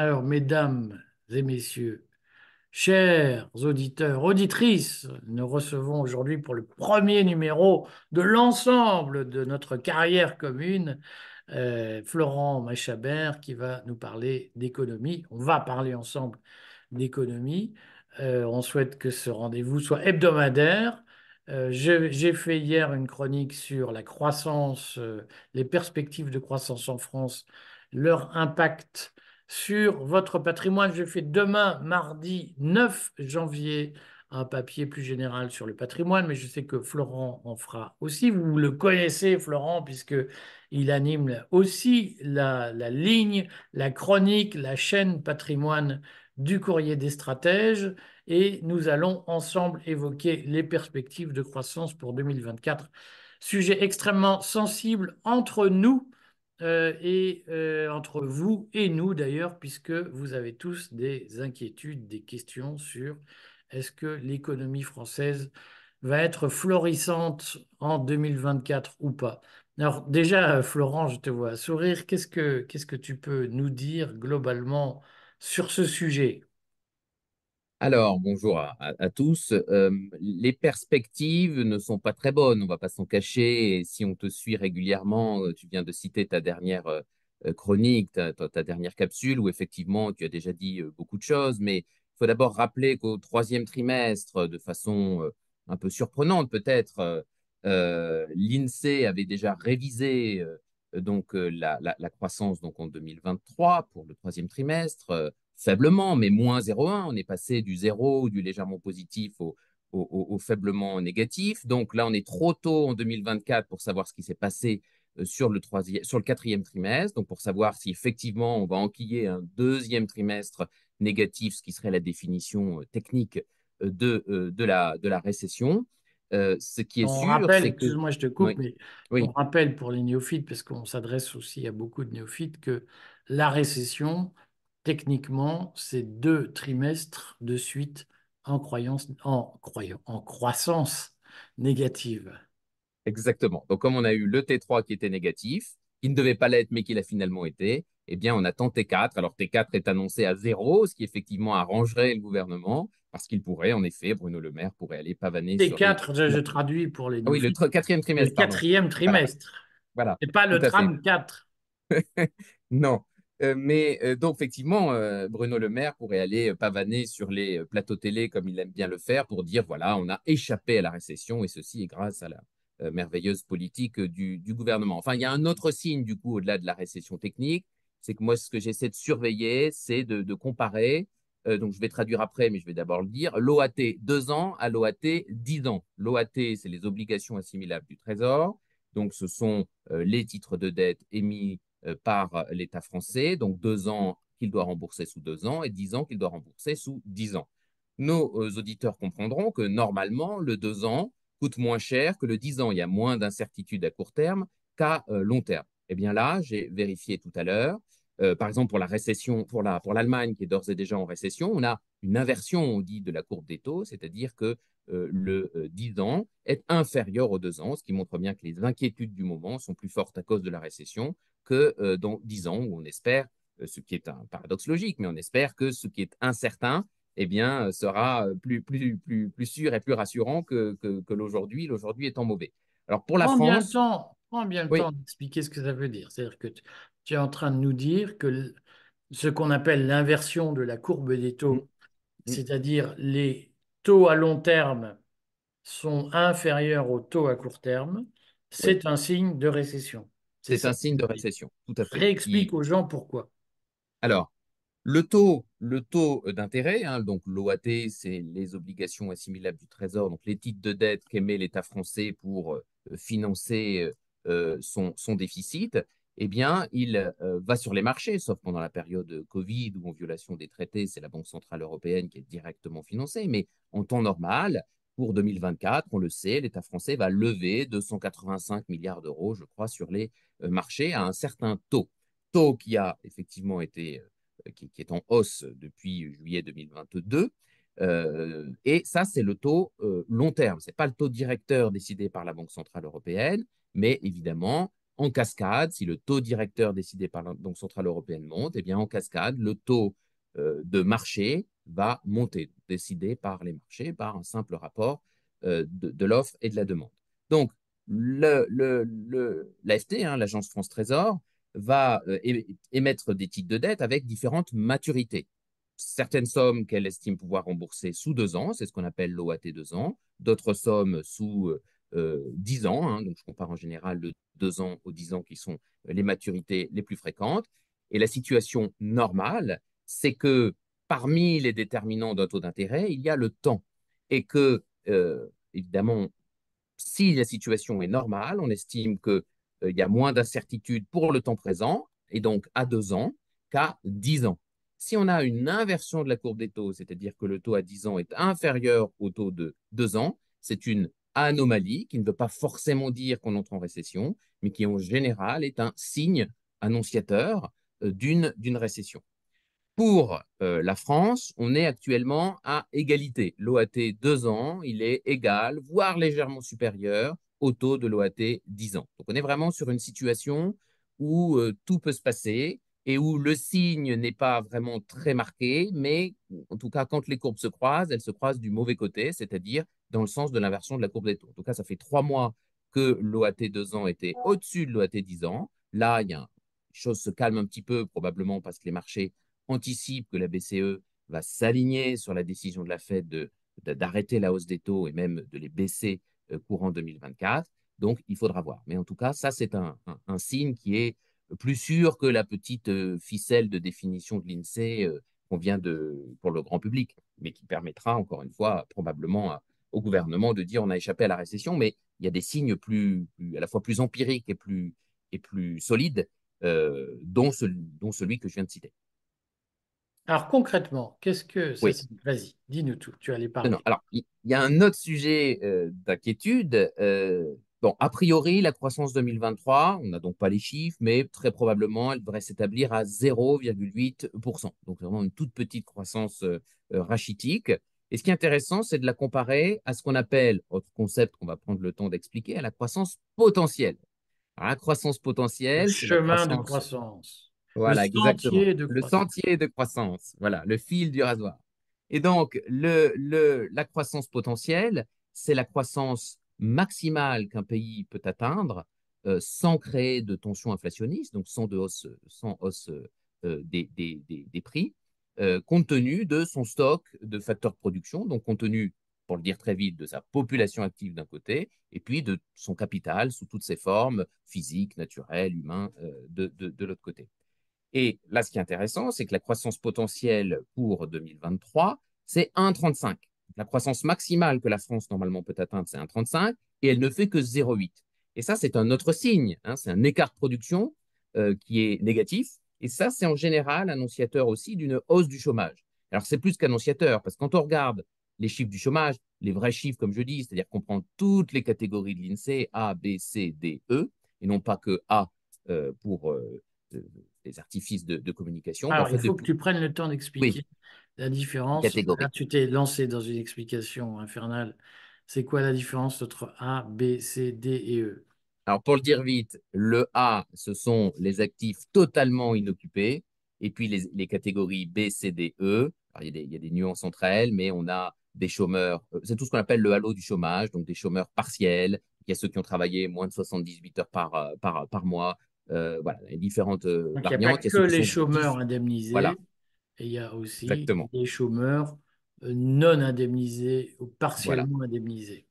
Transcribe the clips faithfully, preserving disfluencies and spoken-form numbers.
Alors, mesdames et messieurs, chers auditeurs, auditrices, nous recevons aujourd'hui pour le premier numéro de l'ensemble de notre carrière commune, euh, Florent Machabert qui va nous parler d'économie. On va parler ensemble d'économie. Euh, on souhaite que ce rendez-vous soit hebdomadaire. Euh, j'ai fait hier une chronique sur la croissance, euh, les perspectives de croissance en France, leur impact sur votre patrimoine. Je fais demain, mardi neuf janvier, un papier plus général sur le patrimoine, mais je sais que Florent en fera aussi. Vous le connaissez, Florent, puisqu'il anime aussi la, la ligne, la chronique, la chaîne patrimoine du Courrier des Stratèges, et nous allons ensemble évoquer les perspectives de croissance pour deux mille vingt-quatre. Sujet extrêmement sensible entre nous, Euh, et euh, entre vous et nous d'ailleurs, puisque vous avez tous des inquiétudes, des questions sur est-ce que l'économie française va être florissante en deux mille vingt-quatre ou pas. Alors déjà, Florent, je te vois sourire. Qu'est-ce que, qu'est-ce que tu peux nous dire globalement sur ce sujet ? Alors, bonjour à, à tous. Euh, les perspectives ne sont pas très bonnes, on ne va pas s'en cacher. Et si on te suit régulièrement, tu viens de citer ta dernière chronique, ta, ta dernière capsule, où effectivement, tu as déjà dit beaucoup de choses. Mais il faut d'abord rappeler qu'au troisième trimestre, de façon un peu surprenante peut-être, euh, l'INSEE avait déjà révisé euh, donc, la, la, la croissance donc, en deux mille vingt-trois pour le troisième trimestre. Faiblement, mais moins zéro virgule un. On est passé du zéro, du légèrement positif au, au, au faiblement négatif. Donc là, on est trop tôt en deux mille vingt-quatre pour savoir ce qui s'est passé sur le, troisième, sur le quatrième trimestre, donc pour savoir si effectivement on va enquiller un deuxième trimestre négatif, ce qui serait la définition technique de, de, la, de la récession. Euh, ce qui est on sûr, rappelle, c'est que… Excuse-moi, je te coupe, oui. mais oui. on rappelle pour les néophytes, parce qu'on s'adresse aussi à beaucoup de néophytes, que la récession… Techniquement, c'est deux trimestres de suite en, croyance, en, en croissance négative. Exactement. Donc, comme on a eu le T trois qui était négatif, qui ne devait pas l'être, mais qui l'a finalement été, eh bien, on attend T quatre. Alors, T quatre est annoncé à zéro, ce qui effectivement arrangerait le gouvernement, parce qu'il pourrait, en effet, Bruno Le Maire pourrait aller pavaner T quatre, sur… T quatre, les... je, je traduis pour les… Ah oui, le quatrième trimestre. Le quatrième trimestre. Voilà. Et pas le tram quatre. Non. Euh, mais euh, donc, effectivement, euh, Bruno Le Maire pourrait aller euh, pavaner sur les euh, plateaux télé comme il aime bien le faire pour dire, voilà, on a échappé à la récession et ceci est grâce à la euh, merveilleuse politique euh, du, du gouvernement. Enfin, il y a un autre signe, du coup, au-delà de la récession technique, c'est que moi, ce que j'essaie de surveiller, c'est de, de comparer, euh, donc je vais traduire après, mais je vais d'abord le dire, l'O A T deux ans à l'O A T dix ans. L'O A T, c'est les obligations assimilables du Trésor, donc ce sont euh, les titres de dette émis par l'État français, donc deux ans qu'il doit rembourser sous deux ans et dix ans qu'il doit rembourser sous dix ans. Nos auditeurs comprendront que normalement, le deux ans coûte moins cher que le dix ans. Il y a moins d'incertitude à court terme qu'à euh, long terme. Eh bien là, j'ai vérifié tout à l'heure, euh, par exemple pour la récession, pour la, pour l'Allemagne qui est d'ores et déjà en récession, on a une inversion, on dit, de la courbe des taux, c'est-à-dire que euh, le euh, dix ans est inférieur au deux ans, ce qui montre bien que les inquiétudes du moment sont plus fortes à cause de la récession que euh, dans dix ans, où on espère, euh, ce qui est un paradoxe logique, mais on espère que ce qui est incertain eh bien, sera plus, plus, plus, plus sûr et plus rassurant que, que, que l'aujourd'hui, l'aujourd'hui étant mauvais. Alors pour la prends France… Bien le temps, prends bien le oui. temps d'expliquer ce que ça veut dire. C'est-à-dire que tu es en train de nous dire que ce qu'on appelle l'inversion de la courbe des taux, mmh. c'est-à-dire les taux à long terme sont inférieurs aux taux à court terme, c'est oui. un signe de récession. C'est un signe de récession, tout à fait. Réexplique aux gens pourquoi. Alors, le taux, le taux d'intérêt, hein, donc l'O A T, c'est les obligations assimilables du Trésor, donc les titres de dette qu'émet l'État français pour euh, financer euh, son, son déficit, eh bien, il euh, va sur les marchés, sauf pendant la période Covid où, en violation des traités, c'est la Banque centrale européenne qui est directement financée, mais en temps normal… Pour deux mille vingt-quatre, on le sait, l'État français va lever deux cent quatre-vingt-cinq milliards d'euros, je crois, sur les marchés à un certain taux. Taux qui a effectivement été, qui, qui est en hausse depuis juillet deux mille vingt-deux. Euh, et ça, c'est le taux euh, long terme. Ce n'est pas le taux directeur décidé par la Banque centrale européenne, mais évidemment, en cascade, si le taux directeur décidé par la Banque centrale européenne monte, eh bien en cascade, le taux euh, de marché va monter, décidé par les marchés, par un simple rapport euh, de, de l'offre et de la demande. Donc, le, le, le, l'A F T, hein, l'Agence France Trésor, va euh, émettre des titres de dette avec différentes maturités. Certaines sommes qu'elle estime pouvoir rembourser sous deux ans, c'est ce qu'on appelle l'O A T deux ans, d'autres sommes sous euh, dix ans, hein, donc je compare en général le deux ans aux dix ans qui sont les maturités les plus fréquentes. Et la situation normale, c'est que parmi les déterminants d'un taux d'intérêt, il y a le temps. Et que, euh, évidemment, si la situation est normale, on estime qu'il euh, y a moins d'incertitude pour le temps présent, et donc à deux ans, qu'à dix ans. Si on a une inversion de la courbe des taux, c'est-à-dire que le taux à dix ans est inférieur au taux de deux ans, c'est une anomalie qui ne veut pas forcément dire qu'on entre en récession, mais qui en général est un signe annonciateur d'une d'une récession. Pour euh, la France, on est actuellement à égalité. L'O A T deux ans, il est égal, voire légèrement supérieur au taux de l'O A T dix ans. Donc on est vraiment sur une situation où euh, tout peut se passer, et où le signe n'est pas vraiment très marqué, mais en tout cas, quand les courbes se croisent, elles se croisent du mauvais côté, c'est-à-dire dans le sens de l'inversion de la courbe des taux. En tout cas, ça fait trois mois que l'O A T deux ans était au-dessus de l'O A T dix ans. Là, il y a, les choses se calment un petit peu, probablement parce que les marchés anticipent que la B C E va s'aligner sur la décision de la Fed de, de, d'arrêter la hausse des taux et même de les baisser euh, courant deux mille vingt-quatre. Donc, il faudra voir. Mais en tout cas, ça, c'est un, un, un signe qui est plus sûr que la petite ficelle de définition de l'INSEE qu'on vient de, pour le grand public, mais qui permettra, encore une fois, probablement à, au gouvernement de dire on a échappé à la récession, mais il y a des signes plus, plus, à la fois plus empiriques et plus, et plus solides, euh, dont, ce, dont celui que je viens de citer. Alors concrètement, qu'est-ce que ça signifie ? Vas-y, dis-nous tout, tu allais parler. Non, alors, il y, y a un autre sujet euh, d'inquiétude. Euh, Bon, a priori, la croissance deux mille vingt-trois, on n'a donc pas les chiffres, mais très probablement, elle devrait s'établir à zéro virgule huit pour cent. Donc, vraiment une toute petite croissance euh, rachitique. Et ce qui est intéressant, c'est de la comparer à ce qu'on appelle, autre concept qu'on va prendre le temps d'expliquer, à la croissance potentielle. Alors, la croissance potentielle… Le chemin de croissance. Voilà, exactement. Le sentier de croissance. Voilà, le fil du rasoir. Et donc, le, le, la croissance potentielle, c'est la croissance maximale qu'un pays peut atteindre euh, sans créer de tensions inflationnistes, donc sans de hausse, sans hausse euh, des, des, des, des prix, euh, compte tenu de son stock de facteurs de production, donc compte tenu, pour le dire très vite, de sa population active d'un côté, et puis de son capital sous toutes ses formes physiques, naturelles, humaines, euh, de, de, de l'autre côté. Et là, ce qui est intéressant, c'est que la croissance potentielle pour deux mille vingt-trois, c'est un virgule trente-cinq pour cent. La croissance maximale que la France normalement peut atteindre, c'est un virgule trente-cinq et elle ne fait que zéro virgule huit. Et ça, c'est un autre signe, hein, c'est un écart de production euh, qui est négatif. Et ça, c'est en général annonciateur aussi d'une hausse du chômage. Alors, c'est plus qu'annonciateur parce que quand on regarde les chiffres du chômage, les vrais chiffres, comme je dis, c'est-à-dire qu'on prend toutes les catégories de l'INSEE, A, B, C, D, E, et non pas que A euh, pour euh, les artifices de, de communication. Alors, en fait, il faut depuis... que tu prennes le temps d'expliquer. Oui. La différence, là, tu t'es lancé dans une explication infernale. C'est quoi la différence entre A, B, C, D et E? Alors, pour le dire vite, le A, ce sont les actifs totalement inoccupés. Et puis, les, les catégories B, C, D, E, alors, il, y a des, il y a des nuances entre elles, mais on a des chômeurs. C'est tout ce qu'on appelle le halo du chômage, donc des chômeurs partiels. Il y a ceux qui ont travaillé moins de soixante-dix-huit heures par, par, par mois. Euh, voilà, les différentes variantes. Il n'y a pas que les chômeurs sont... indemnisés. Voilà. Et il y a aussi Exactement. Des chômeurs non indemnisés ou partiellement voilà. indemnisés.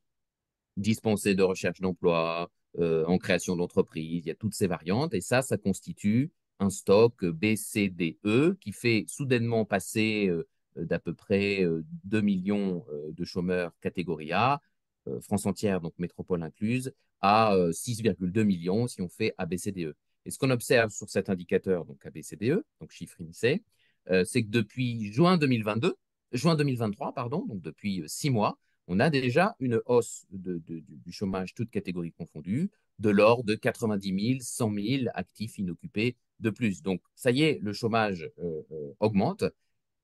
Dispensés de recherche d'emploi, euh, en création d'entreprise, il y a toutes ces variantes. Et ça, ça constitue un stock B C D E qui fait soudainement passer euh, d'à peu près euh, deux millions euh, de chômeurs catégorie A, euh, France entière, donc métropole incluse, à euh, six virgule deux millions si on fait A B C D E. Et ce qu'on observe sur cet indicateur, donc A B C D E, donc chiffre INSEE, Euh, c'est que depuis juin deux mille vingt-deux, juin deux mille vingt-trois, pardon, donc depuis euh, six mois, on a déjà une hausse de, de, du chômage, toutes catégories confondues, de l'ordre de quatre-vingt-dix mille, cent mille actifs inoccupés de plus. Donc, ça y est, le chômage euh, euh, augmente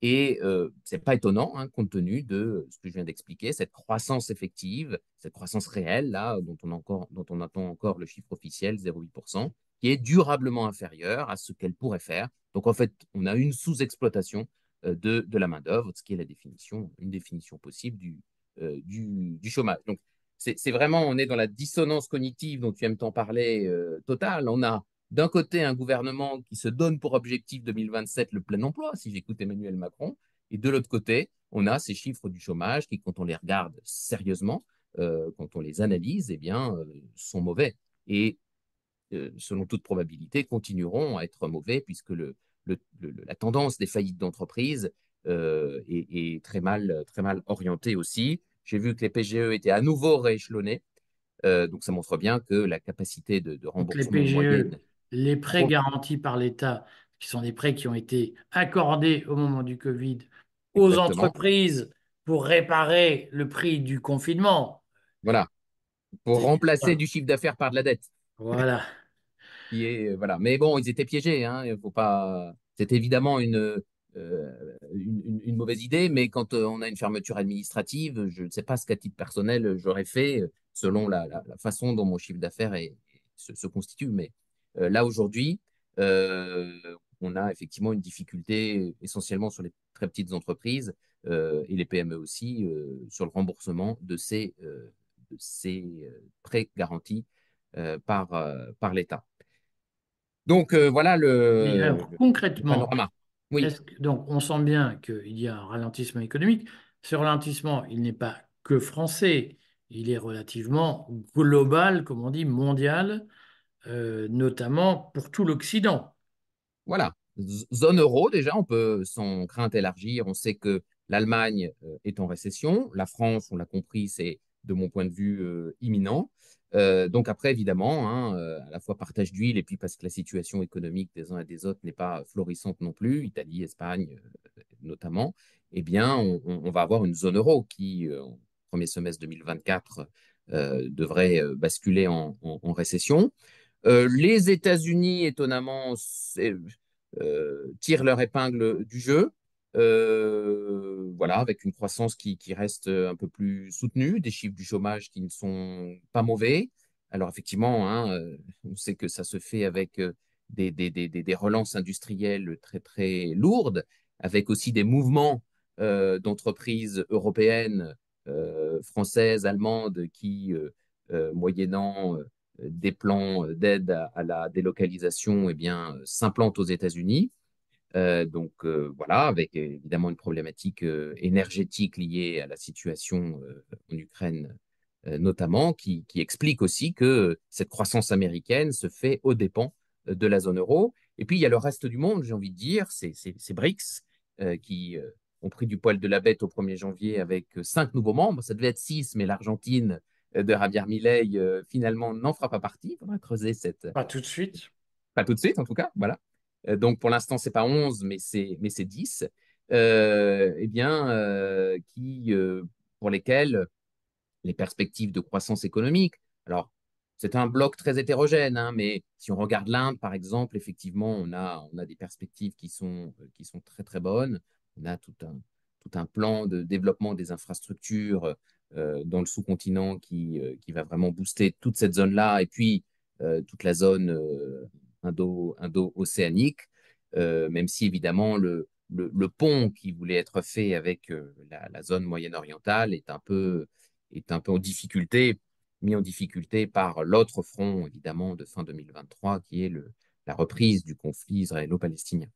Et euh, ce n'est pas étonnant, hein, compte tenu de ce que je viens d'expliquer, cette croissance effective, cette croissance réelle, là, dont on, encore, dont on attend encore le chiffre officiel, zéro virgule huit pour cent, qui est durablement inférieure à ce qu'elle pourrait faire. Donc, en fait, on a une sous-exploitation euh, de, de la main-d'œuvre, ce qui est la définition, une définition possible du, euh, du, du chômage. Donc, c'est vraiment, on est dans la dissonance cognitive dont tu aimes tant parler, euh, totale. On a d'un côté un gouvernement qui se donne pour objectif deux mille vingt-sept le plein emploi, si j'écoute Emmanuel Macron, et de l'autre côté, on a ces chiffres du chômage qui, quand on les regarde sérieusement, euh, quand on les analyse, eh bien, euh, sont mauvais et, euh, selon toute probabilité, continueront à être mauvais puisque le, le, le, la tendance des faillites d'entreprises euh, est, est très mal, très mal orientée aussi. J'ai vu que les P G E étaient à nouveau rééchelonnés. Euh, donc, ça montre bien que la capacité de, de remboursement donc les P G E, moyenne… Les prêts garantis par l'État, qui sont des prêts qui ont été accordés au moment du Covid aux Exactement. entreprises pour réparer le prix du confinement. Voilà, pour remplacer ça. du chiffre d'affaires par de la dette. Voilà. Qui est, voilà. Mais bon, ils étaient piégés. Hein. Il faut pas… C'est évidemment une… Euh, une, une mauvaise idée, mais quand euh, on a une fermeture administrative, je ne sais pas ce qu'à titre personnel j'aurais fait selon la, la, la façon dont mon chiffre d'affaires se, se constitue. Mais euh, là, aujourd'hui, euh, on a effectivement une difficulté essentiellement sur les très petites entreprises euh, et les P M E aussi euh, sur le remboursement de ces, euh, de ces prêts garantis euh, par, euh, par l'État. Donc, euh, voilà le… Mais alors, concrètement… le panorama. Oui. Que, donc, on sent bien qu'il y a un ralentissement économique. Ce ralentissement, il n'est pas que français, il est relativement global, comme on dit, mondial, euh, notamment pour tout l'Occident. Voilà. Zone euro, déjà, on peut sans crainte élargir. On sait que l'Allemagne est en récession. La France, on l'a compris, c'est, de mon point de vue, euh, imminent. Euh, donc après, évidemment, hein, euh, à la fois partage d'huile et puis parce que la situation économique des uns et des autres n'est pas florissante non plus, Italie, Espagne euh, notamment, eh bien, on, on va avoir une zone euro qui, euh, au premier semestre deux mille vingt-quatre, euh, devrait euh, basculer en, en, en récession. Euh, les États-Unis, étonnamment, euh, tirent leur épingle du jeu. Euh, voilà, avec une croissance qui, qui reste un peu plus soutenue, des chiffres du chômage qui ne sont pas mauvais. Alors effectivement, hein, on sait que ça se fait avec des, des, des, des relances industrielles très très lourdes, avec aussi des mouvements euh, d'entreprises européennes, euh, françaises, allemandes, qui, euh, euh, moyennant euh, des plans d'aide à, à la délocalisation, eh bien, s'implantent aux États-Unis. Euh, donc euh, voilà, avec évidemment une problématique euh, énergétique liée à la situation euh, en Ukraine euh, notamment, qui, qui explique aussi que cette croissance américaine se fait aux dépens euh, de la zone euro. Et puis il y a le reste du monde, j'ai envie de dire, ces BRICS euh, qui euh, ont pris du poil de la bête au premier janvier avec cinq nouveaux membres. Ça devait être six, mais l'Argentine euh, de Javier Milei euh, finalement n'en fera pas partie. On va creuser cette… Pas tout de suite. Pas tout de suite en tout cas, voilà. Donc, pour l'instant, ce n'est pas onze, mais c'est dix, euh, eh bien, euh, qui, euh, pour lesquels les perspectives de croissance économique… Alors, c'est un bloc très hétérogène, hein, mais si on regarde l'Inde, par exemple, effectivement, on a, on a des perspectives qui sont, qui sont très, très bonnes. On a tout un, tout un plan de développement des infrastructures euh, dans le sous-continent qui, euh, qui va vraiment booster toute cette zone-là et puis euh, toute la zone… Euh, indo-océanique, euh, même si évidemment le, le, le pont qui voulait être fait avec euh, la, la zone moyenne-orientale est un peu, est un peu en difficulté, mis en difficulté par l'autre front évidemment de fin deux mille vingt-trois qui est le, la reprise du conflit israélo-palestinien.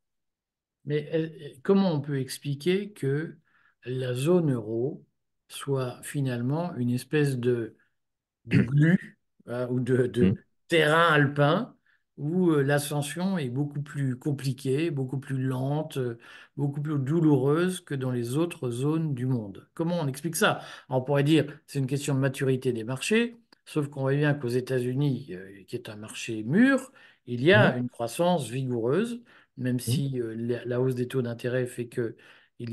Mais elle, comment on peut expliquer que la zone euro soit finalement une espèce de, de glu euh, ou de, de mmh. terrain alpin où l'ascension est beaucoup plus compliquée, beaucoup plus lente, beaucoup plus douloureuse que dans les autres zones du monde. Comment on explique ça? On pourrait dire que c'est une question de maturité des marchés, sauf qu'on voit bien qu'aux États-Unis, qui est un marché mûr, il y a une croissance vigoureuse, même si la hausse des taux d'intérêt fait qu'il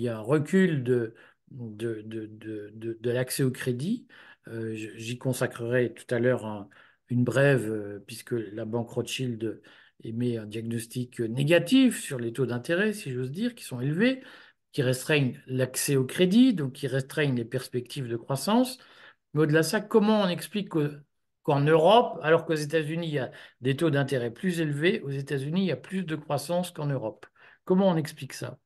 y a un recul de, de, de, de, de, de l'accès au crédit. J'y consacrerai tout à l'heure un… une brève, puisque la banque Rothschild émet un diagnostic négatif sur les taux d'intérêt, si j'ose dire, qui sont élevés, qui restreignent l'accès au crédit, donc qui restreignent les perspectives de croissance. Mais au-delà de ça, comment on explique qu'en Europe, alors qu'aux États-Unis, il y a des taux d'intérêt plus élevés, aux États-Unis, il y a plus de croissance qu'en Europe? Comment on explique ça?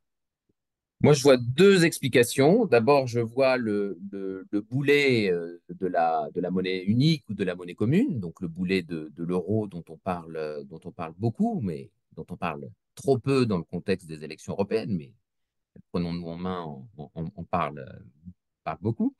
Moi, je vois deux explications. D'abord, je vois le, le, le boulet de la, de la monnaie unique ou de la monnaie commune, donc le boulet de, de l'euro dont on parle, dont on parle beaucoup, mais dont on parle trop peu dans le contexte des élections européennes, mais prenons-nous en main, on, on, on, parle, on parle beaucoup.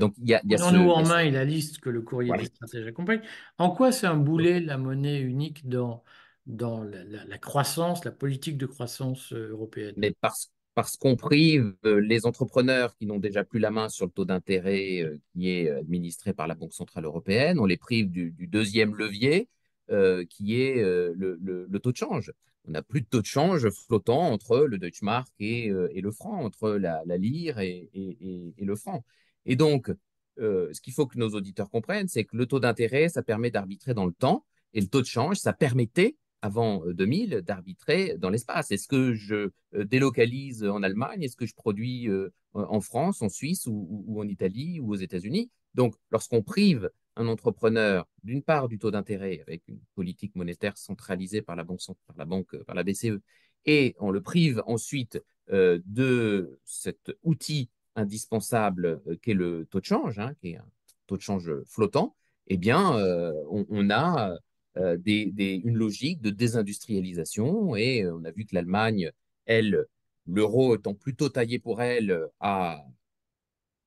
Donc, il y a, il y a prenons-nous ce, en main et la liste que le courrier voilà. des stratèges accompagne. En quoi c'est un boulet, la monnaie unique, dans, dans la, la, la croissance, la politique de croissance européenne? Mais parce parce qu'on prive les entrepreneurs qui n'ont déjà plus la main sur le taux d'intérêt qui est administré par la Banque centrale européenne, on les prive du, du deuxième levier euh, qui est euh, le, le, le taux de change. On n'a plus de taux de change flottant entre le Deutschmark et, euh, et le franc, entre la, la lire et, et, et le franc. Et donc, euh, ce qu'il faut que nos auditeurs comprennent, c'est que le taux d'intérêt, ça permet d'arbitrer dans le temps et le taux de change, ça permettait avant deux mille, d'arbitrer dans l'espace. Est-ce que je délocalise en Allemagne? Est-ce que je produis en France, en Suisse ou, ou en Italie ou aux États-Unis? Donc, lorsqu'on prive un entrepreneur, d'une part, du taux d'intérêt avec une politique monétaire centralisée par la Banque, par la, banque, par la B C E, et on le prive ensuite euh, de cet outil indispensable euh, qu'est le taux de change, hein, qui est un taux de change flottant, eh bien, euh, on, on a... Des, des, une logique de désindustrialisation et on a vu que l'Allemagne, elle, l'euro étant plutôt taillé pour elle, a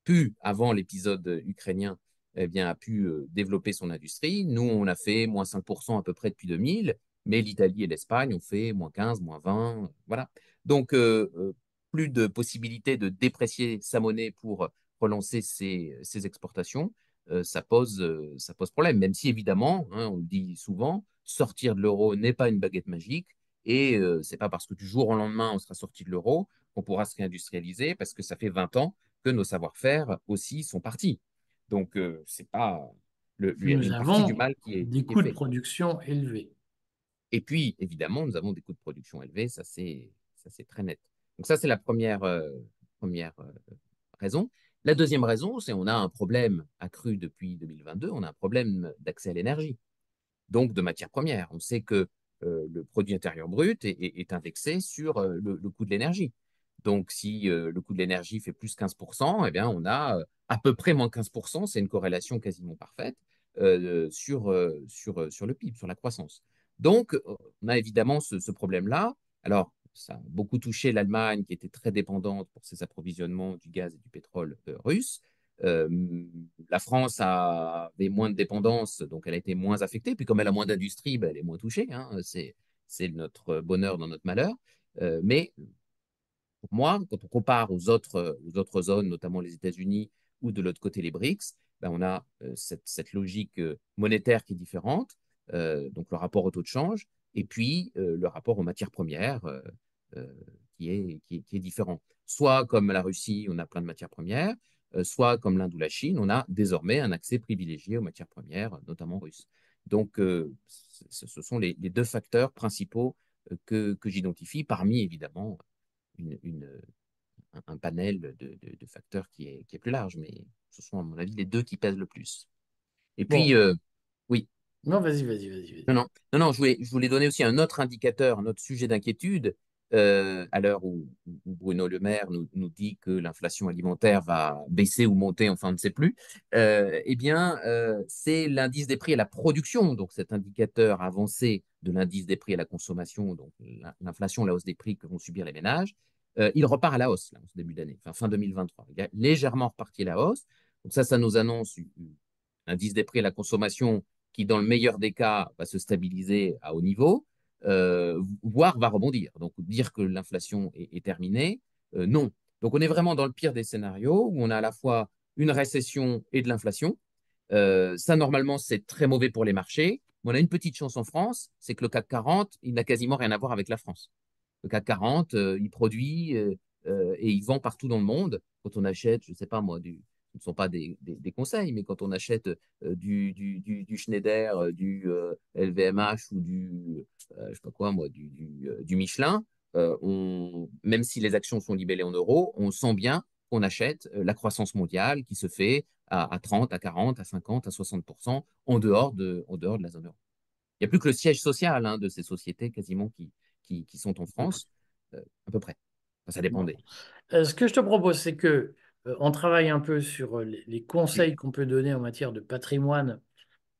pu, avant l'épisode ukrainien, eh bien, a pu développer son industrie. Nous, on a fait moins cinq pour cent à peu près depuis deux mille, mais l'Italie et l'Espagne ont fait moins quinze, moins vingt, voilà. Donc, euh, plus de possibilité de déprécier sa monnaie pour relancer ses, ses exportations. Euh, ça, pose, euh, ça pose problème, même si évidemment, hein, on le dit souvent, sortir de l'euro n'est pas une baguette magique et euh, ce n'est pas parce que du jour au lendemain on sera sorti de l'euro qu'on pourra se réindustrialiser parce que ça fait vingt ans que nos savoir-faire aussi sont partis. Donc, euh, c'est pas le, le, une partie du mal qui est des coûts de production élevés. Et puis, évidemment, nous avons des coûts de production élevés, ça c'est très net. Donc ça, c'est la première, euh, première euh, raison. La deuxième raison, c'est qu'on a un problème accru depuis deux mille vingt-deux, on a un problème d'accès à l'énergie, donc de matières premières. On sait que euh, le produit intérieur brut est, est, est indexé sur euh, le, le coût de l'énergie. Donc, si euh, le coût de l'énergie fait plus quinze pour cent, eh bien, on a euh, à peu près moins quinze pour cent, c'est une corrélation quasiment parfaite euh, sur, euh, sur, euh, sur le P I B, sur la croissance. Donc, on a évidemment ce, ce problème-là. Alors, ça a beaucoup touché l'Allemagne qui était très dépendante pour ses approvisionnements du gaz et du pétrole euh, russe. Euh, la France a, avait moins de dépendance, donc elle a été moins affectée. Puis comme elle a moins d'industrie, ben, elle est moins touchée. Hein. C'est notre bonheur dans notre malheur. Euh, mais pour moi, quand on compare aux autres, aux autres zones, notamment les États-Unis ou de l'autre côté les BRICS, ben, on a euh, cette, cette logique euh, monétaire qui est différente, euh, donc le rapport au taux de change. Et puis, euh, le rapport aux matières premières euh, euh, qui, est, qui, est, qui est différent. Soit, comme la Russie, on a plein de matières premières, euh, soit, comme l'Inde ou la Chine, on a désormais un accès privilégié aux matières premières, notamment russes. Donc, euh, ce sont les, les deux facteurs principaux que, que j'identifie, parmi, évidemment, une, une, un panel de, de, de facteurs qui est, qui est plus large. Mais ce sont, à mon avis, les deux qui pèsent le plus. Et bon. puis, euh, oui. Non, vas-y, vas-y, vas-y. Non, non, non, non je, voulais, je voulais donner aussi un autre indicateur, un autre sujet d'inquiétude, euh, à l'heure où, où Bruno Le Maire nous, nous dit que l'inflation alimentaire va baisser ou monter, enfin on ne sait plus, euh, eh bien, euh, c'est l'indice des prix à la production, donc cet indicateur avancé de l'indice des prix à la consommation, donc l'inflation, la hausse des prix que vont subir les ménages, euh, il repart à la hausse, là, en ce début d'année, enfin, fin deux mille vingt-trois. Il a légèrement reparti à la hausse, donc ça, ça nous annonce l'indice des prix à la consommation qui, dans le meilleur des cas, va se stabiliser à haut niveau, euh, voire va rebondir. Donc, dire que l'inflation est, est terminée, euh, non. Donc, on est vraiment dans le pire des scénarios où on a à la fois une récession et de l'inflation. Euh, ça, normalement, c'est très mauvais pour les marchés. Mais on a une petite chance en France, c'est que le CAC quarante, il n'a quasiment rien à voir avec la France. Le CAC quarante, euh, il produit euh, euh, et il vend partout dans le monde. Quand on achète, je ne sais pas moi, du... Ce ne sont pas des, des, des conseils, mais quand on achète euh, du, du, du, du Schneider, euh, du euh, L V M H ou du, euh, je sais pas quoi, moi, du, du, euh, du Michelin, euh, on, même si les actions sont libellées en euros, on sent bien qu'on achète la croissance mondiale qui se fait à, à trente, à quarante, à cinquante, à soixante pour cent en dehors de, en dehors de la zone euro. Il n'y a plus que le siège social hein, de ces sociétés quasiment qui, qui, qui sont en France, euh, à peu près. Enfin, ça dépendait. Euh, ce que je te propose, c'est que euh, on travaille un peu sur les, les conseils qu'on peut donner en matière de patrimoine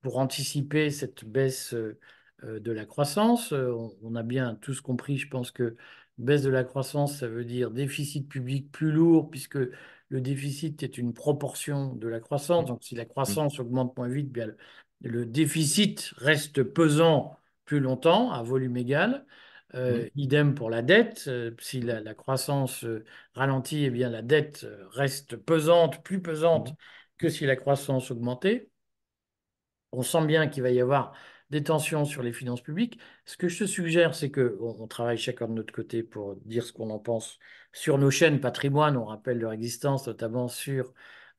pour anticiper cette baisse euh, de la croissance. On, on a bien tous compris, je pense, que baisse de la croissance, ça veut dire déficit public plus lourd, puisque le déficit est une proportion de la croissance. Donc, si la croissance augmente moins vite, bien le, le déficit reste pesant plus longtemps à volume égal. Euh, idem pour la dette. Euh, si la, la croissance euh, ralentit, eh bien, la dette reste pesante, plus pesante que si la croissance augmentait. On sent bien qu'il va y avoir des tensions sur les finances publiques. Ce que je te suggère, c'est qu'on travaille chacun de notre côté pour dire ce qu'on en pense sur nos chaînes patrimoine. On rappelle leur existence, notamment sur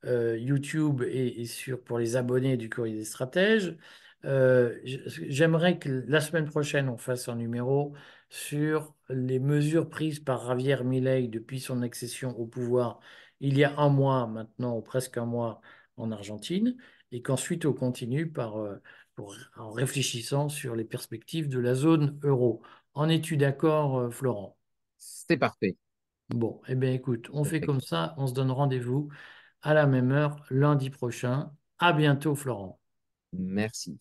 euh, YouTube et, et sur, pour les abonnés du Courrier des Stratèges. Euh, J'aimerais que la semaine prochaine, on fasse un numéro sur les mesures prises par Javier Milei depuis son accession au pouvoir il y a un mois maintenant, ou presque un mois, en Argentine, et qu'ensuite on continue par... Euh, Pour, en réfléchissant sur les perspectives de la zone euro. En es-tu d'accord, Florent? C'est parfait. Bon, eh bien écoute, on fait comme ça, on se donne rendez-vous à la même heure lundi prochain. À bientôt, Florent. Merci.